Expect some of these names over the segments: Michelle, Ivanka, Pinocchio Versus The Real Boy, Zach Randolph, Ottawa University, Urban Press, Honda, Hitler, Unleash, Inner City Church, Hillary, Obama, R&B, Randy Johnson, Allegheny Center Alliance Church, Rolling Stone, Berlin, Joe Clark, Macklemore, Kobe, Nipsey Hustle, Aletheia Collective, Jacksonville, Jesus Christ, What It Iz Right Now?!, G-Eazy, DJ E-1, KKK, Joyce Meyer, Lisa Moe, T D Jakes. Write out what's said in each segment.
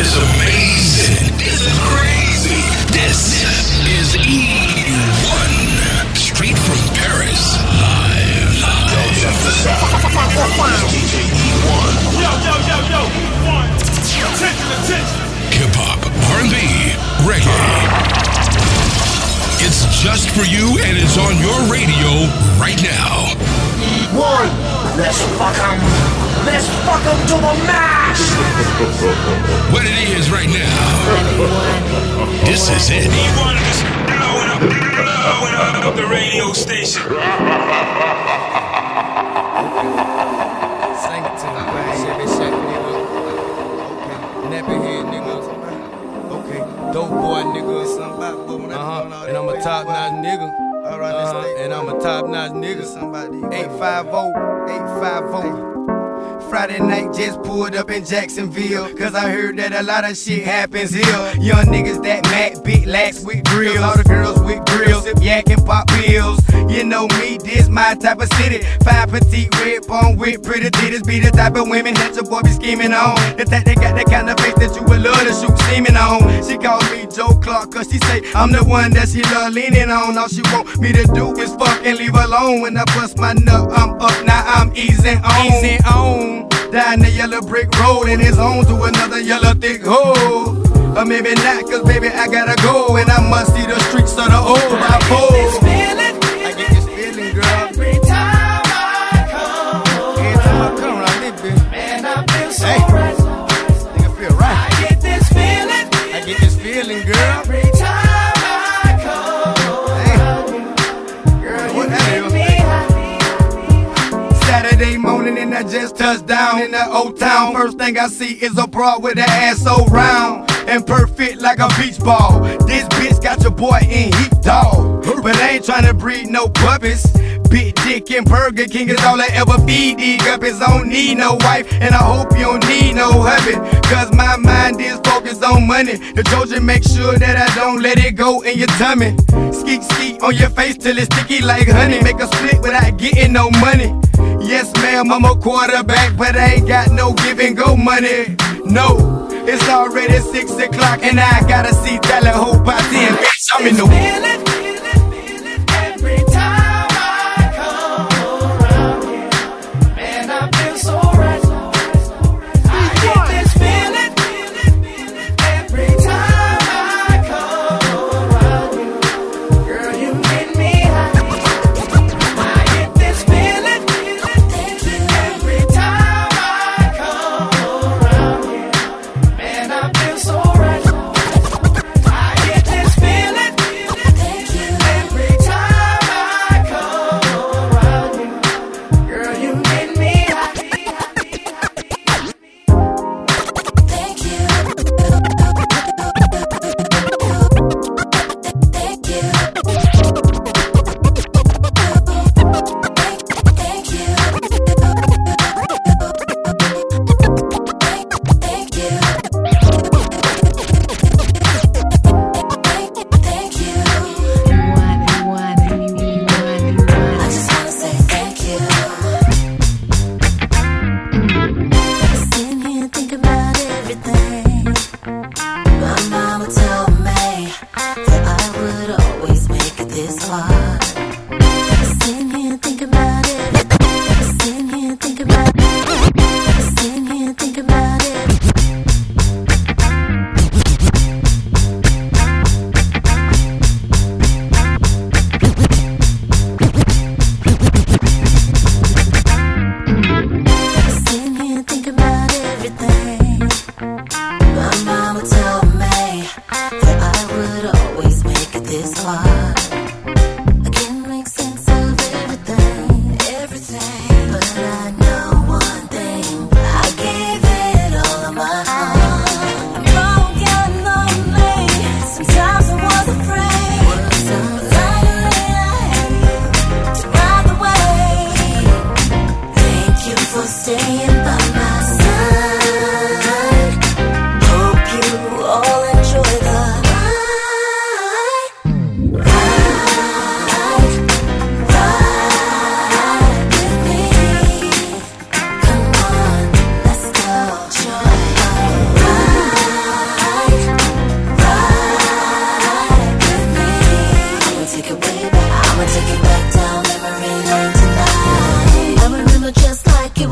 is amazing. This is crazy. This is E-1. Straight from Paris. Live. Yo, check this out. DJ E-1. Yo, E-1. Attention. Hip-hop, R&B, reggae. It's just for you, and it's on your radio right now. E-1. Let's fuck 'em. Let's fuck them to the max! What it is right now. This is it. He wanted us blowing up the radio station. Okay, dope boy nigga. And I'm a top-notch nigga. And I'm a top-notch nigga. 850. Friday night just pulled up in Jacksonville, cause I heard that a lot of shit happens here. Young niggas that Mac, big lax with drills, all the girls with grills, sip yak and pop pills. You know me, this my type of city. Five petite red bone with pretty titties be the type of women that your boy be scheming on. The fact they got that kind of face that you would love to shoot semen on. She called me Joe Clark cause she say I'm the one that she love leaning on. All she want me to do is fuck and leave alone. When I bust my nut, I'm up, now I'm easing on. Down the yellow brick road and it's on to another yellow thick hole. Or maybe not, cause baby I gotta go. And I must see the streets of the old by four. I get this feeling, girl. Every time I come home. Every time I come around this bitch. Man, I feel so right. Nigga feel right. I get this feeling. I get this feeling, girl. Every time I come home. Girl, you make me happy. Saturday morning and I just touched down in the old town. First thing I see is a broad with her ass so round and perfect like a beach ball. This bitch got your boy in heat, dog, but I ain't tryna breed no puppies. Big dick and Burger King is all I ever feed these guppies. Don't need no wife, and I hope you don't need no hubby, cause my mind is focused on money. The Trojan make sure that I don't let it go in your tummy. Skeet skeet on your face till it's sticky like honey. Make a split without getting no money. Yes ma'am, I'm a quarterback, but I ain't got no give and go money. No, it's already 6 o'clock and I gotta see that little hoe by then. Bitch, I'm in the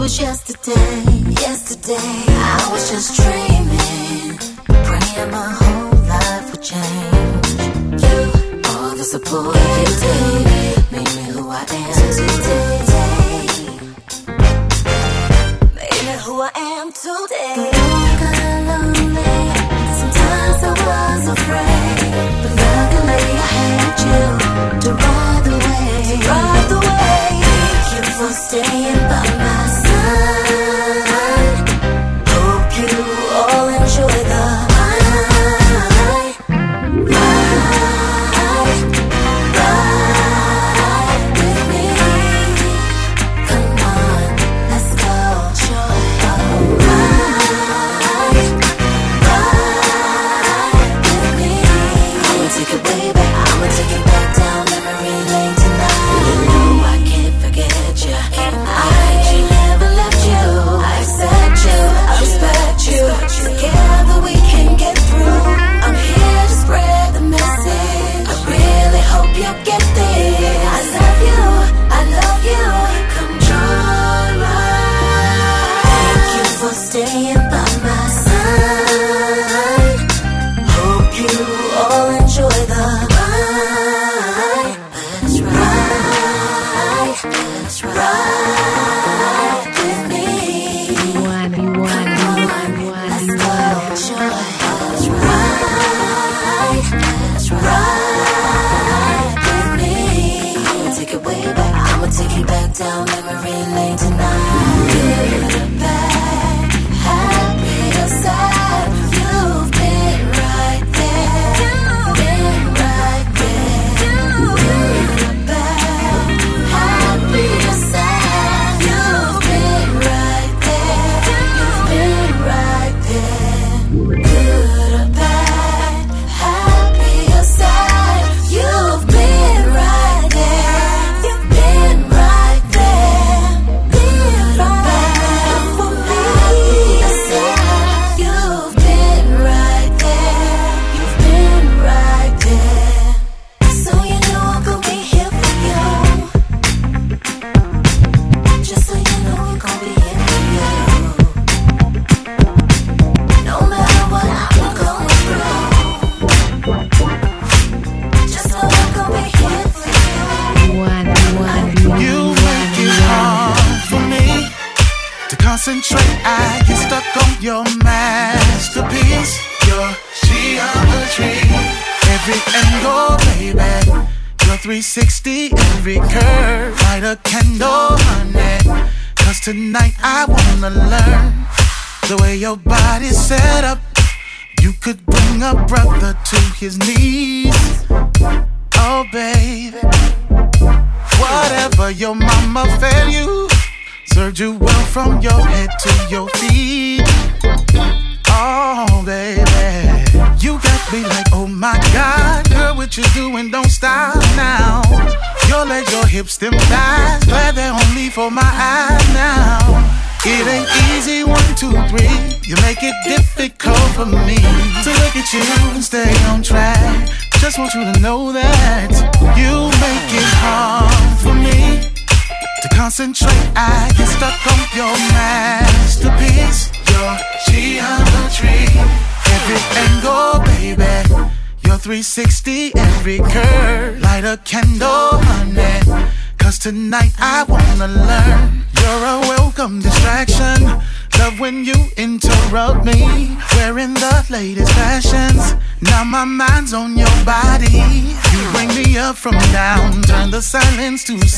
was yesterday, yesterday. I was just dreaming, praying my whole life would change. You are the support you take, made me who I am today. Made me who I am today.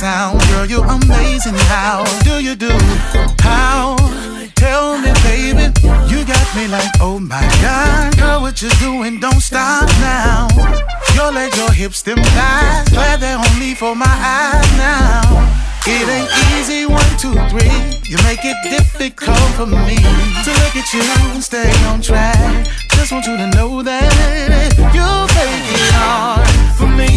Sound. Girl, you're amazing. How do you do? How? Tell me, baby. You got me like, oh my God. Girl, what you doing? Don't stop now. Your legs, your hips, them thighs. Glad they're only for my eyes now. It ain't easy, 1, 2, 3. You make it difficult for me to look at you and stay on track. Just want you to know that you make it hard for me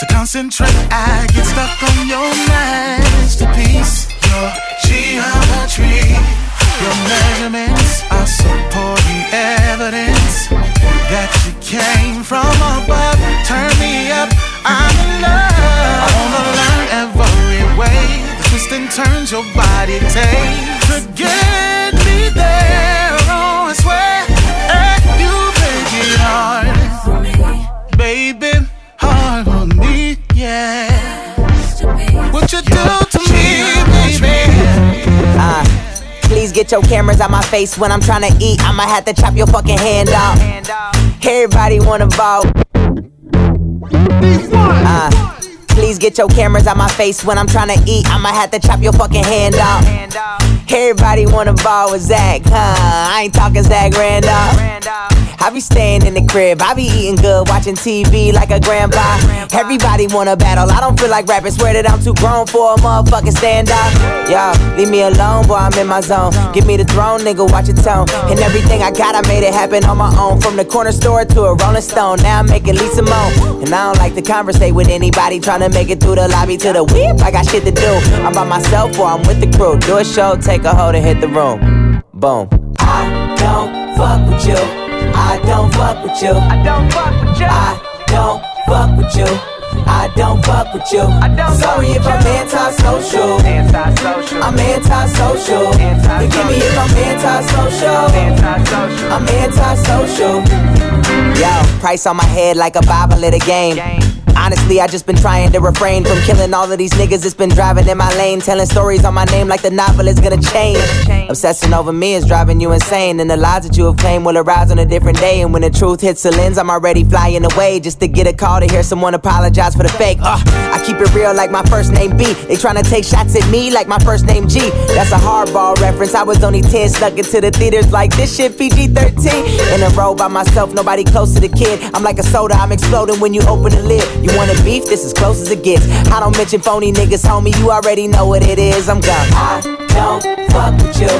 to concentrate. I get stuck on your masterpiece. Your geometry, your measurements are supporting evidence that you came from above. Turn me up, I'm in love. I wanna learn every way, the twists and turns your body takes. do to me, baby. Please get your cameras out my face when I'm trying to eat. I'ma have to chop your fucking hand off. Everybody wanna vote. Please get your cameras out my face when I'm trying to eat. I'ma have to chop your fucking hand off. Everybody wanna ball with Zach, I ain't talking Zach Randolph. I be staying in the crib, I be eating good, watching TV like a grandpa. Everybody wanna battle, I don't feel like rapping. Swear that I'm too grown for a motherfucking stand-up. Yo, leave me alone, boy, I'm in my zone. Give me the throne, nigga, watch your tone. And everything I got, I made it happen on my own. From the corner store to a Rolling Stone, now I'm making Lisa Moe. And I don't like to conversate with anybody, trying to make it through the lobby to the whip. I got shit to do, I'm by myself or I'm with the crew. Do a show, take a hold and hit the room. Boom. I don't fuck with you. I don't fuck with you. I don't fuck with you. I don't fuck with you. I don't fuck with you. I don't. Sorry if I'm antisocial. Antisocial. I'm antisocial. Antisocial. Forgive me if I'm antisocial. Antisocial. I'm antisocial. Yo, price on my head like a Bible at a game. Honestly, I just been trying to refrain from killing all of these niggas that's been driving in my lane, telling stories on my name like the novel is gonna change. Obsessing over me is driving you insane, and the lies that you have claimed will arise on a different day. And when the truth hits the lens, I'm already flying away just to get a call to hear someone apologize for the fake. I keep it real like my first name B. They trying to take shots at me like my first name G. That's a hardball reference. I was only 10, snuck into the theaters like this shit PG-13. In a row by myself, nobody close to the kid. I'm like a soda, I'm exploding when you open the lid. You wanna beef? This is close as it gets. I don't mention phony niggas, homie. You already know what it is. I'm gone. I don't fuck with you.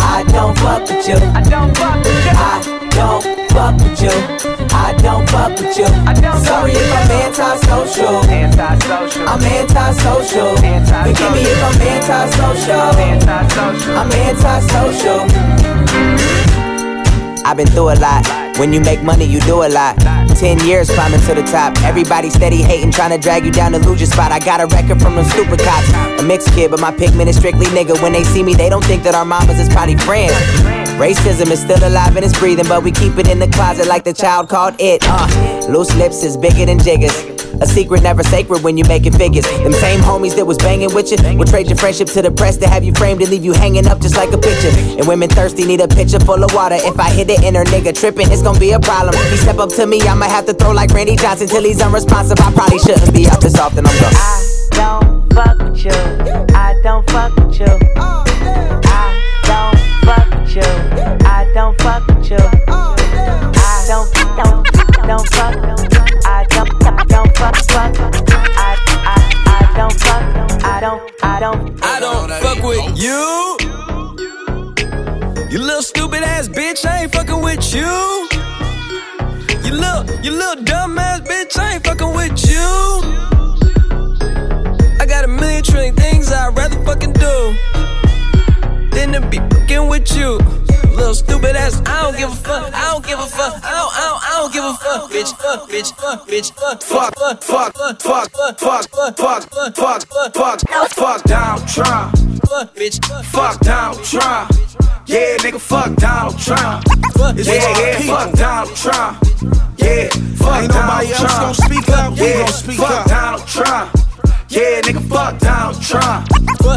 I don't fuck with you. I don't fuck with you. I don't fuck with you. I don't fuck with you. I don't. Sorry if I'm antisocial. Antisocial. I'm antisocial. Antisocial. Forgive me if I'm antisocial. Antisocial. I'm antisocial. I've been through a lot. When you make money, you do a lot. 10 years climbing to the top. Everybody steady hating, trying to drag you down to lose your spot. I got a record from them stupid cops. A mixed kid, but my pigment is strictly nigga. When they see me, they don't think that our mamas is probably friends. Racism is still alive and it's breathing, but we keep it in the closet like the child called it. Loose lips is bigger than jiggers. A secret never sacred when you making figures. Them same homies that was banging with you will trade your friendship to the press to have you framed and leave you hanging up just like a picture. And women thirsty need a pitcher full of water. If I hit the inner nigga tripping, it's gonna be a problem. If he step up to me, I'ma have to throw like Randy Johnson till he's unresponsive. I probably shouldn't be out this often. I'm gone. I don't fuck with you. I don't fuck with you. I don't fuck with you. I don't fuck with you. I don't fuck. I don't fuck with you. You little stupid ass bitch, I ain't fucking with you. You little dumb ass bitch, I ain't fucking with you. I got a million trillion things I'd rather fucking do than to be fucking with you. Little stupid ass, I don't give a fuck, I don't give a fuck, I don't give a fuck, bitch, fuck, bitch, fuck, bitch, fuck, fuck, fuck, fuck, fuck, fuck, fuck, fuck, fuck, fuck, Donald Trump, bitch, fuck Donald Trump, yeah, nigga, fuck Donald Trump, yeah, fuck Donald Trump, yeah, fuck Donald Trump, yeah, fuck Donald Trump. Yeah, nigga, fuck Donald Trump.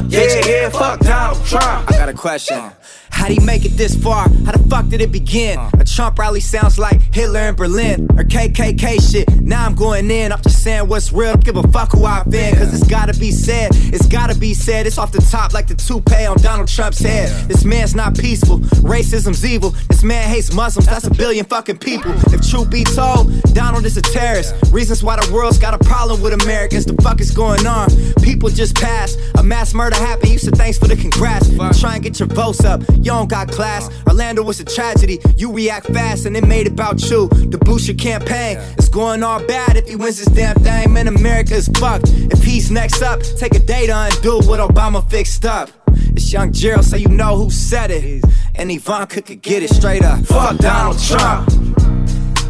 Yeah, fuck Donald Trump. I got a question. How'd he make it this far? How the fuck did it begin? A Trump rally sounds like Hitler in Berlin or KKK shit. Now I'm going in. I'm just saying what's real. Don't give a fuck who I've been. Cause it's gotta be said. It's gotta be said. It's off the top like the toupee on Donald Trump's head. This man's not peaceful. Racism's evil. This man hates Muslims. That's a billion fucking people. If truth be told, Donald is a terrorist. Reasons why the world's got a problem with Americans. The fuck is going on? People just pass. A mass murder happened. You said thanks for the congrats. Try and get your votes up. You don't got class. Orlando was a tragedy. You react fast and it made about you to boost your campaign. It's going all bad if he wins this damn thing. Man, America is fucked. If he's next up, take a day to undo what Obama fixed up. It's young Gerald, so you know who said it. And Ivanka could get it straight up. Fuck Donald Trump.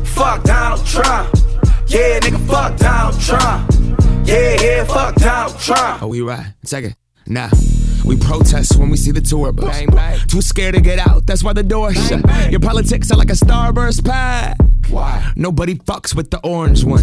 Fuck Donald Trump. Yeah, nigga, fuck Donald Trump. Yeah, fuck Donald Trump. Oh, we right. Check it. Nah. We protest when we see the tour bus. Bang, bang. Too scared to get out, that's why the door's shut. Bang. Your politics are like a Starburst pack. Why? Nobody fucks with the orange one.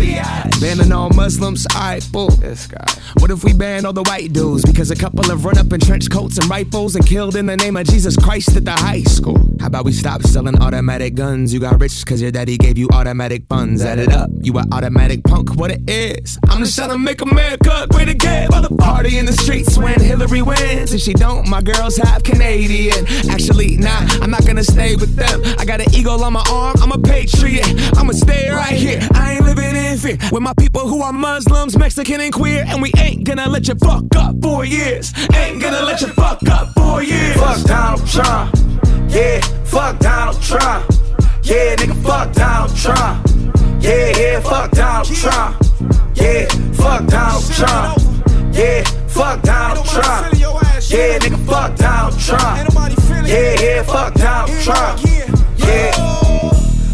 Banning all Muslims, alright, fool. This guy. What if we ban all the white dudes? Because a couple have run up in trench coats and rifles and killed in the name of Jesus Christ at the high school. How about we stop selling automatic guns? You got rich cause your daddy gave you automatic funds. Add it up, you an automatic punk, what it is. I'm just trying to make America great again. Party in the streets when Hillary wins. If she don't, my girl's half Canadian. Actually, nah, I'm not gonna stay with them. I got an eagle on my arm, I'm a patriot. I'ma stay right here, I ain't living in fear. With my people who are Muslims, Mexican and queer. And we ain't gonna let you fuck up for years. Ain't gonna let you fuck up for years. Fuck Donald Trump, yeah, fuck Donald Trump. Yeah, nigga, fuck Donald Trump. Yeah, yeah, fuck Donald Trump. Yeah, fuck Donald Trump. Yeah, fuck Donald Trump. Yeah, nigga, fuck Donald Trump. Yeah, yeah, fuck Donald Trump. Yeah.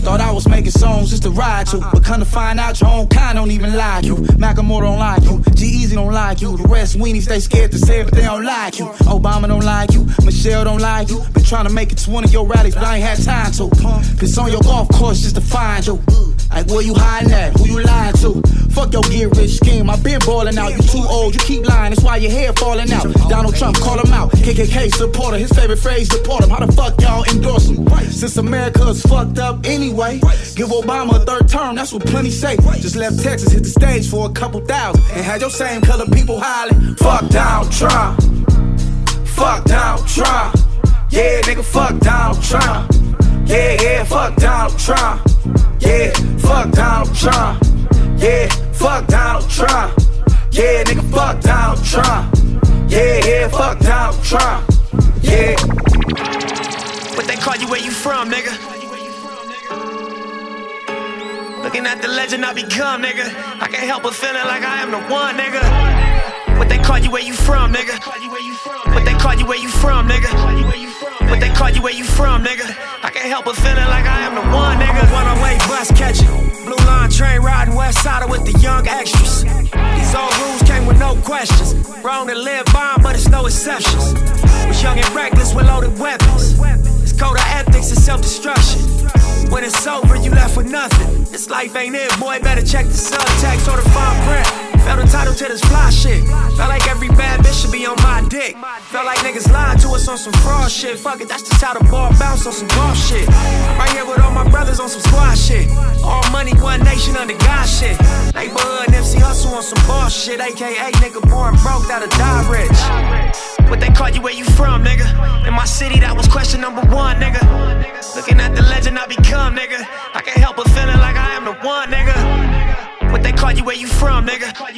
Thought I was making songs just to ride you, but come to find out your own kind don't even like you. Macklemore don't like you, G-Eazy don't like you. The rest weenies, they scared to say it, but they don't like you. Obama don't like you, Michelle don't like you. Been trying to make it to one of your rallies, but I ain't had time to. Piss on your golf course just to find you. Like, where you hiding at? Who you lying to? Fuck your get rich scheme, I been balling out. You too old, you keep lying, that's why your hair falling out. Donald Trump, call him out. KKK supporter, his favorite phrase, support him. How the fuck y'all endorse him? Since America's fucked up anyway, give Obama a third term, that's what plenty say. Just left Texas, hit the stage for a couple thousand, and had your same color people hollering. Fuck Donald Trump. Fuck Donald Trump. Yeah, nigga, fuck Donald Trump. Yeah, yeah, fuck Donald Trump. Yeah, fuck Donald Trump. Yeah, fuck Donald Trump. Yeah, nigga, fuck Donald Trump. Yeah, yeah, fuck Donald Trump. Yeah. What they call you, where you from, nigga? Looking at the legend I become, nigga. I can't help but feeling like I am the one, nigga. What they call you, where you from, nigga? What they call you, where you from, nigga? But they call you where you from, nigga. I can't help but feeling like I am the one, nigga. One-way bus catching, blue line train riding, west side with the young extras. These old rules came with no questions. Wrong to live by, but it's no exceptions. Was young and reckless with loaded weapons. It's code of ethics and self-destruction. When it's over, you left with nothing. This life ain't it, boy, better check the subtext or the fine print. Felt entitled to this fly shit. Felt like every bad bitch should be on my dick. Felt like niggas lying to us on some fraud shit. Fuck it, that's just how the ball bounce on some golf shit. Right here with all my brothers on some squad shit. All money, one nation under God shit. Neighborhood Nipsey Hustle on some boss shit. AKA nigga born broke, that'll die rich. What they call you, where you from, nigga? In my city, that was question number one, nigga. Looking at the legend I become, nigga. I can't help but feeling like I am the one, nigga. What they call you, where you from, nigga? What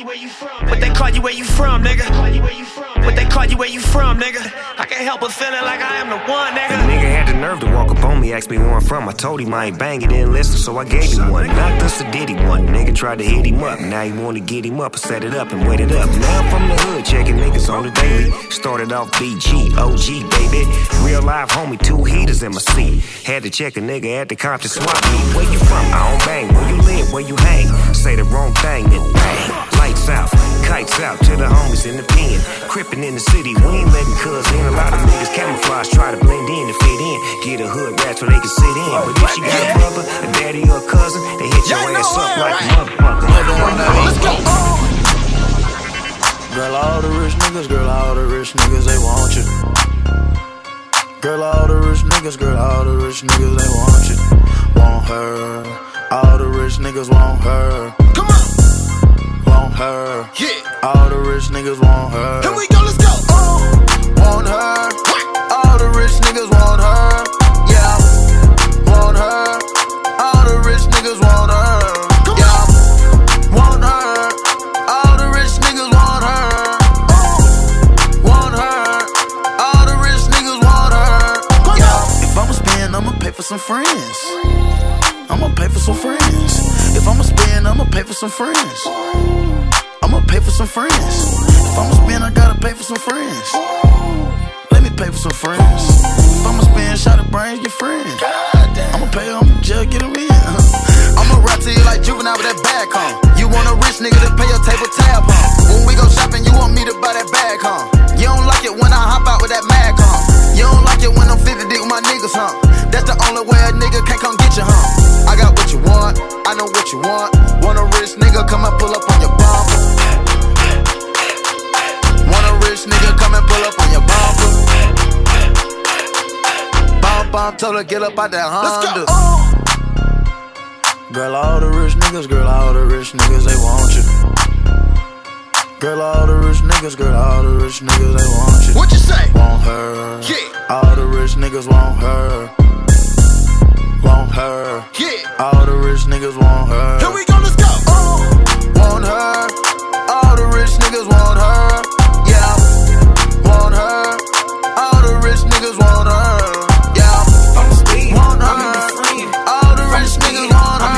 they call you, where you from, nigga? What they call you, where you from, nigga? I can't help but feeling like I am the one, nigga. The nigga had the nerve to walk up on me, asked me where I'm from. I told him I ain't bang, he didn't listen, so I gave him one. Knocked us a diddy one, nigga tried to hit him up. Now he wanna get him up, I set it up and waited up. Now I'm from the hood, checking niggas on the daily. Started off BG, OG, baby. Real life homie, two heaters in my seat. Had to check a nigga at the cop to swap me. Where you from? I don't bang. Where you live? Where you hang? Say the wrong thing, then bang, lights out, kites out to the homies in the pen. Crippin' in the city, we ain't letting cuz in. A lot of niggas camouflage, try to blend in and fit in. Get a hood rat so they can sit in. But if she got a brother, a daddy, or a cousin, they hit your ass up like motherfucker. Let's go. Girl, all the rich niggas, girl, all the rich niggas, they want you. Girl, all the rich niggas, girl, all the rich niggas, they want you. Want her. All the rich niggas want her. Come on. Want her. Yeah. All the rich niggas want her. Here we go, let's go. Want her. What? All the rich niggas want her. Yeah. Want her. All the rich niggas want her. Some friends. I'ma pay for some friends. If I'ma spend, I'ma pay for some friends. I'ma pay for some friends. If I'ma spend, I gotta pay for some friends. Let me pay for some friends. If I'ma spend, shot a brains, your friend. I'ma pay, I'ma just get them in. I'ma rap to you like Juvenile with that bag, huh? You want a rich nigga to pay your table tab, huh? When we go shopping, you want me to buy that bag, huh? You don't like it when I hop out with that mag, huh? You don't like it when I'm 50 dick with my niggas, huh? That's the only way a nigga can't come get you, huh? I got what you want, I know what you want. Want a rich nigga, come and pull up on your bumper. Want a rich nigga, come and pull up on your bumper. Bump, told her get up out that Honda. Girl, all the rich niggas, girl, all the rich niggas, they want you. Girl, all the rich niggas, girl, all the rich niggas, they want you. What you say? Want her. Yeah. All the rich niggas want her. Want her, yeah. All the rich niggas want her. Here we go, let's go. Want her, all the rich niggas want her. Yeah, want her, all the rich niggas want her. Yeah, from the speed, want her, all the rich niggas want her.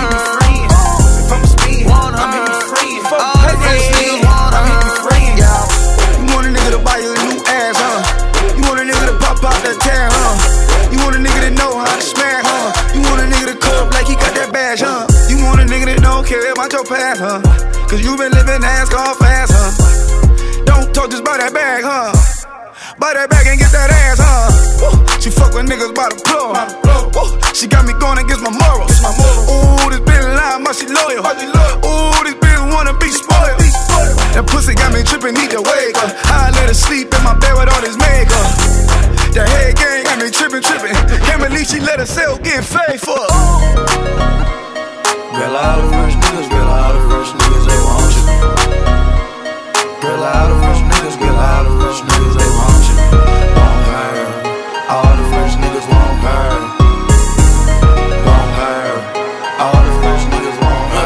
From the speed, want her, all the rich niggas want her. Yeah, you want a nigga to buy you a new ass, huh? You want a nigga to pop out that tag, huh? You want a nigga to know how to smash, huh? Like he got that badge, huh? You want a nigga that don't care about your past, huh? Cause you been living ass off fast, huh? Don't talk, just buy that bag, huh? Buy that bag and get that ass, huh? Woo. She fuck with niggas by the floor. She got me going against my morals. Ooh, this bitch lying, but she loyal. Ooh, this bitch wanna be spoiled. That pussy got me tripping, need to wake up. I let her sleep in my bed with all this makeup. The head gang got me trippin'. Can't believe she let herself get faithful. Girl, all the rich niggas, girl, all the rich niggas, they want you. Girl, all the rich niggas, girl, all the rich niggas, they want you. Want her, all the rich niggas want her. Want her, all the rich niggas want her.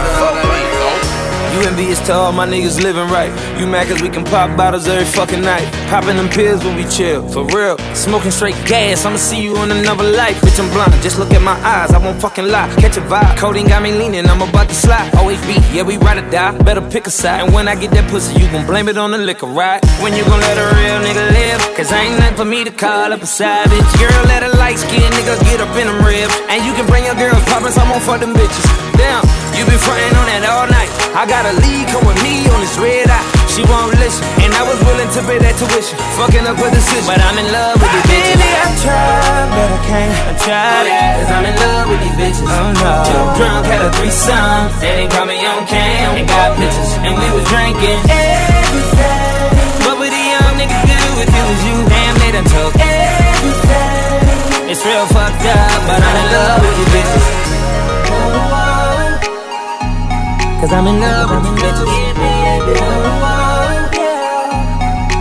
You envious to all my niggas living right. You mad cause we can pop bottles every fucking night. Popping them pills when we chill, for real. Smoking straight gas, I'ma see you in another life. Bitch, I'm blind, just look at my eyes, I won't fucking lie. Catch a vibe, coding got me leaning, I'm about to slide. Always be, yeah, we ride or die, better pick a side. And when I get that pussy, you gon' blame it on the liquor, right? When you gon' let a real nigga live? Cause ain't nothing for me to call up a savage. Girl, let a light skin nigga get up in them ribs. And you can bring your girls poppin', so I won't fuck them bitches. Damn, you been frontin' on that all night. I got a lead, come with me on this red eye. She won't listen, and I was willing to pay that tuition. Fucking up with the decision, but I'm in love with these bitches. Baby, I tried, but I can't. I tried it, cause I'm in love with these bitches. Oh no. Too drunk, had a threesome. They didn't call me on cam, and got pictures, and we was drinking everything. What would a young nigga do if it was you? Damn, they done took everything. It's real fucked up, but I'm in love with these bitches. Cause I'm in love with these bitches.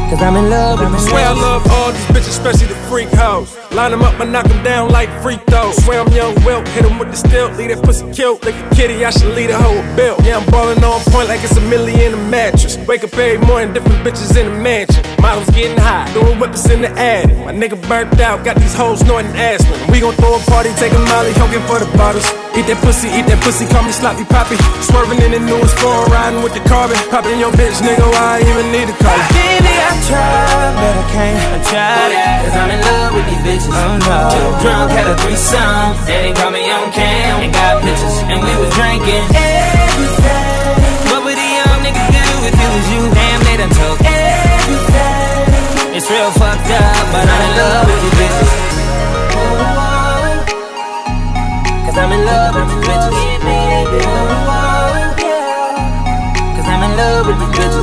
Cause I'm in love with them. Swear I love all these bitches, especially the freak hoes. Line them up and knock them down like free throws. Swear I'm young, Wilk, hit them with the stilt. Leave that pussy killed like a kitty, I should leave the hoe a bill. Yeah, I'm ballin' on point like it's a million in a mattress. Wake up every morning, different bitches in the mansion. Models getting high, doing whippers in the attic. My nigga burnt out, got these hoes snorting aspirin. We gon' throw a party, take a molly, hooking for the bottles. Eat that pussy, call me sloppy poppy. Swerving in the newest form, riding with the carbon. Popping your bitch, nigga, why I even need a car? Baby, I tried, but I can't. I tried it, cause I'm in love with these bitches. Oh no. Too drunk, had a threesome. They didn't call me on cam, and got pictures, and we was drinking everything. What would a young nigga do if it was you? Damn, they done took everything. It's real fucked up, but I'm in love with these bitches. Cause I'm in love with these bitches. Cause I'm in love with these bitches.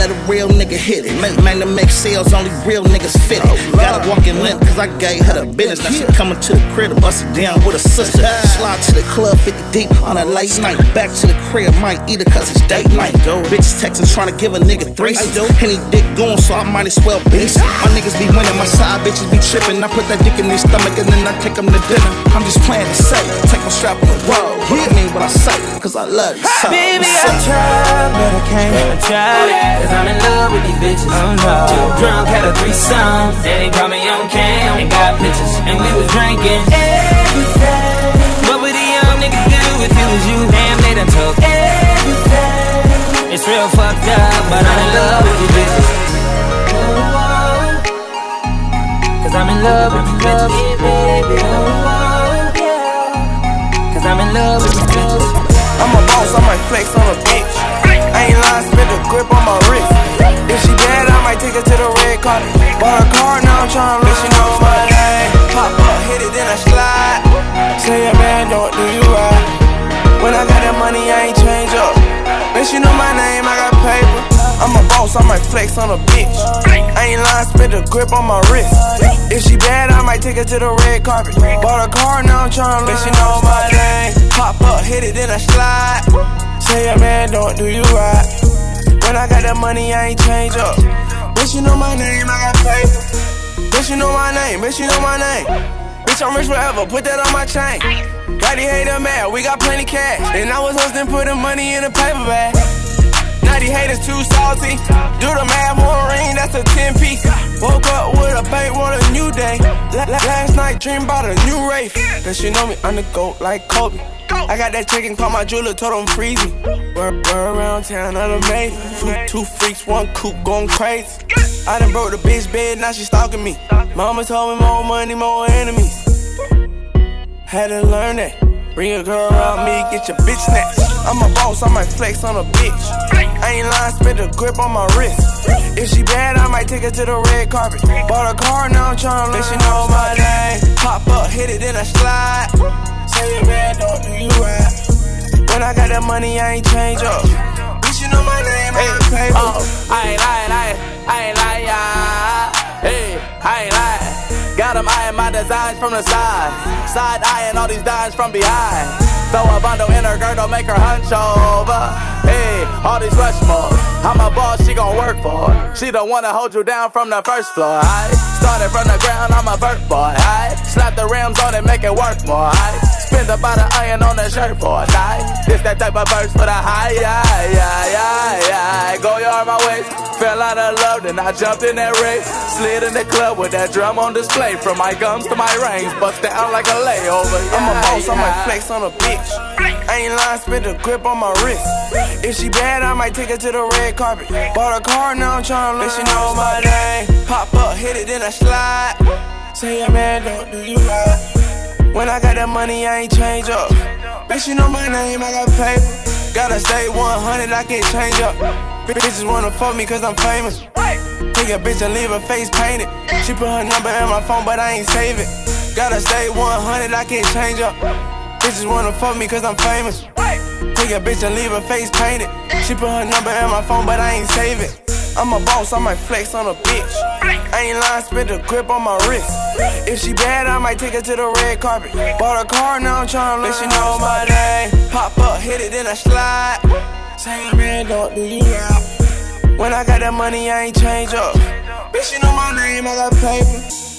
Let a real nigga hit it. Man to make sales, only real niggas fit it. Gotta walk in limp, cause I gave her the business. Now she coming to the crib to bust it down with a sister. Slide to the club 50 deep on a late night. Back to the crib, might eat it cause it's date night. Bitches texting, trying to give a nigga threes. Henny dick going, so I might as well beast. My niggas be winning, my side bitches be tripping. I put that dick in their stomach and then I take them to dinner. I'm just playing it safe, take my strap on the road. But I mean what I say, cause I love you so. Baby, I tried, but I can't. I tried it. I'm in love with these bitches. Oh no. Too drunk, had a threesome. They didn't call me on cam, and got pictures, and we was drinking everything. What would a young nigga do if it was you? Damn, they done took everything. It's real fucked up, but I'm in love with these bitches. Cause I'm in love with these bitches. Cause I'm in love with these bitches. I'm a boss, I might flex on a bitch. I ain't lying, spent a grip on my wrist. If she dead, I might take her to the red carpet. Bought her car, now I'm tryna learn. She knows my name. Pop up, hit it, then I slide. Say a man don't do you right. When I got that money, I ain't change up. Bitch, you know my name, I got paper. I'm a boss, I might flex on a bitch. I ain't lying, spit a grip on my wrist. If she bad, I might take her to the red carpet. Bought a car, now I'm tryna learn. Bitch, you know my name. Pop up, hit it, then I slide. Say a man don't do you right. When I got that money, I ain't change up. Bitch, you know my name, I got paper. Bitch, you know my name, bitch, you know my name. Bitch, I'm rich forever, put that on my chain. Daddy hate a man, we got plenty cash. And I was hosting, putting money in a paper bag. Now these haters too salty. Do the math, one ring, that's a 10-piece. Woke up with a bank, want a new day. Last night, dreamed about a new Wraith. Bitch, you know me, I'm the GOAT like Kobe. I got that chicken, called my jeweler, told him freeze me. We're around town, I'm amazing. Two freaks, one coupe, going crazy. I done broke the bitch bed, now she stalking me. Mama told me more money, more enemies. Had to learn that. Bring a girl around me, get your bitch snatched. I'm a boss, I might flex on a bitch. I ain't lying, spit a grip on my wrist. If she bad, I might take her to the red carpet. Bought a car, now I'm tryna learn. Bitch, you know my name. Pop up, hit it, then I slide. Say it bad, don't do you right. When I got that money, I ain't change up. You know my name, hey, I ain't lying. Hey, I ain't lying. Got them eyeing my designs from the side. Side eyeing all these dimes from behind. Throw a bundle in her girdle, make her hunch over. Hey, all these Rushmore. I'm a boss, she gon' work for it. She don't wanna hold you down from the first floor, aight. Started from the ground, I'm a vert boy, aight. Slap the rims on it, make it work more, aight. Spend about an iron on the shirt for a night. This that type of verse for the high, yeah. Go yard my waist. Fell out of love, then I jumped in that race. Slid in the club with that drum on display. From my gums to my rings, bust it out like a layover. Yeah, I'm a boss, I might flex on a bitch. I ain't lying, spit a grip on my wrist. If she bad, I might take her to the red carpet. Bought a car, now I'm tryna learn. Bitch, you know my name. Pop up, hit it, then I slide. Say a man don't do you right. When I got that money, I ain't change up. Bitch, you know my name, I got paper. Gotta stay 100, I can't change up. Bitches wanna fuck me cause I'm famous. Take a bitch and leave her face painted. She put her number in my phone, but I ain't save it. Gotta stay 100, I can't change up. Bitches wanna fuck me cause I'm famous. Take a bitch and leave her face painted. She put her number in my phone, but I ain't save it. I'm a boss, I might flex on a bitch. I ain't lying, spit a grip on my wrist. If she bad, I might take her to the red carpet. Bought a car, now I'm tryna learn. Bitch, you know my name. Pop up, hit it, then I slide. Say man, don't do you right. When I got that money, I ain't change up. Bitch, you know my name, I got paper.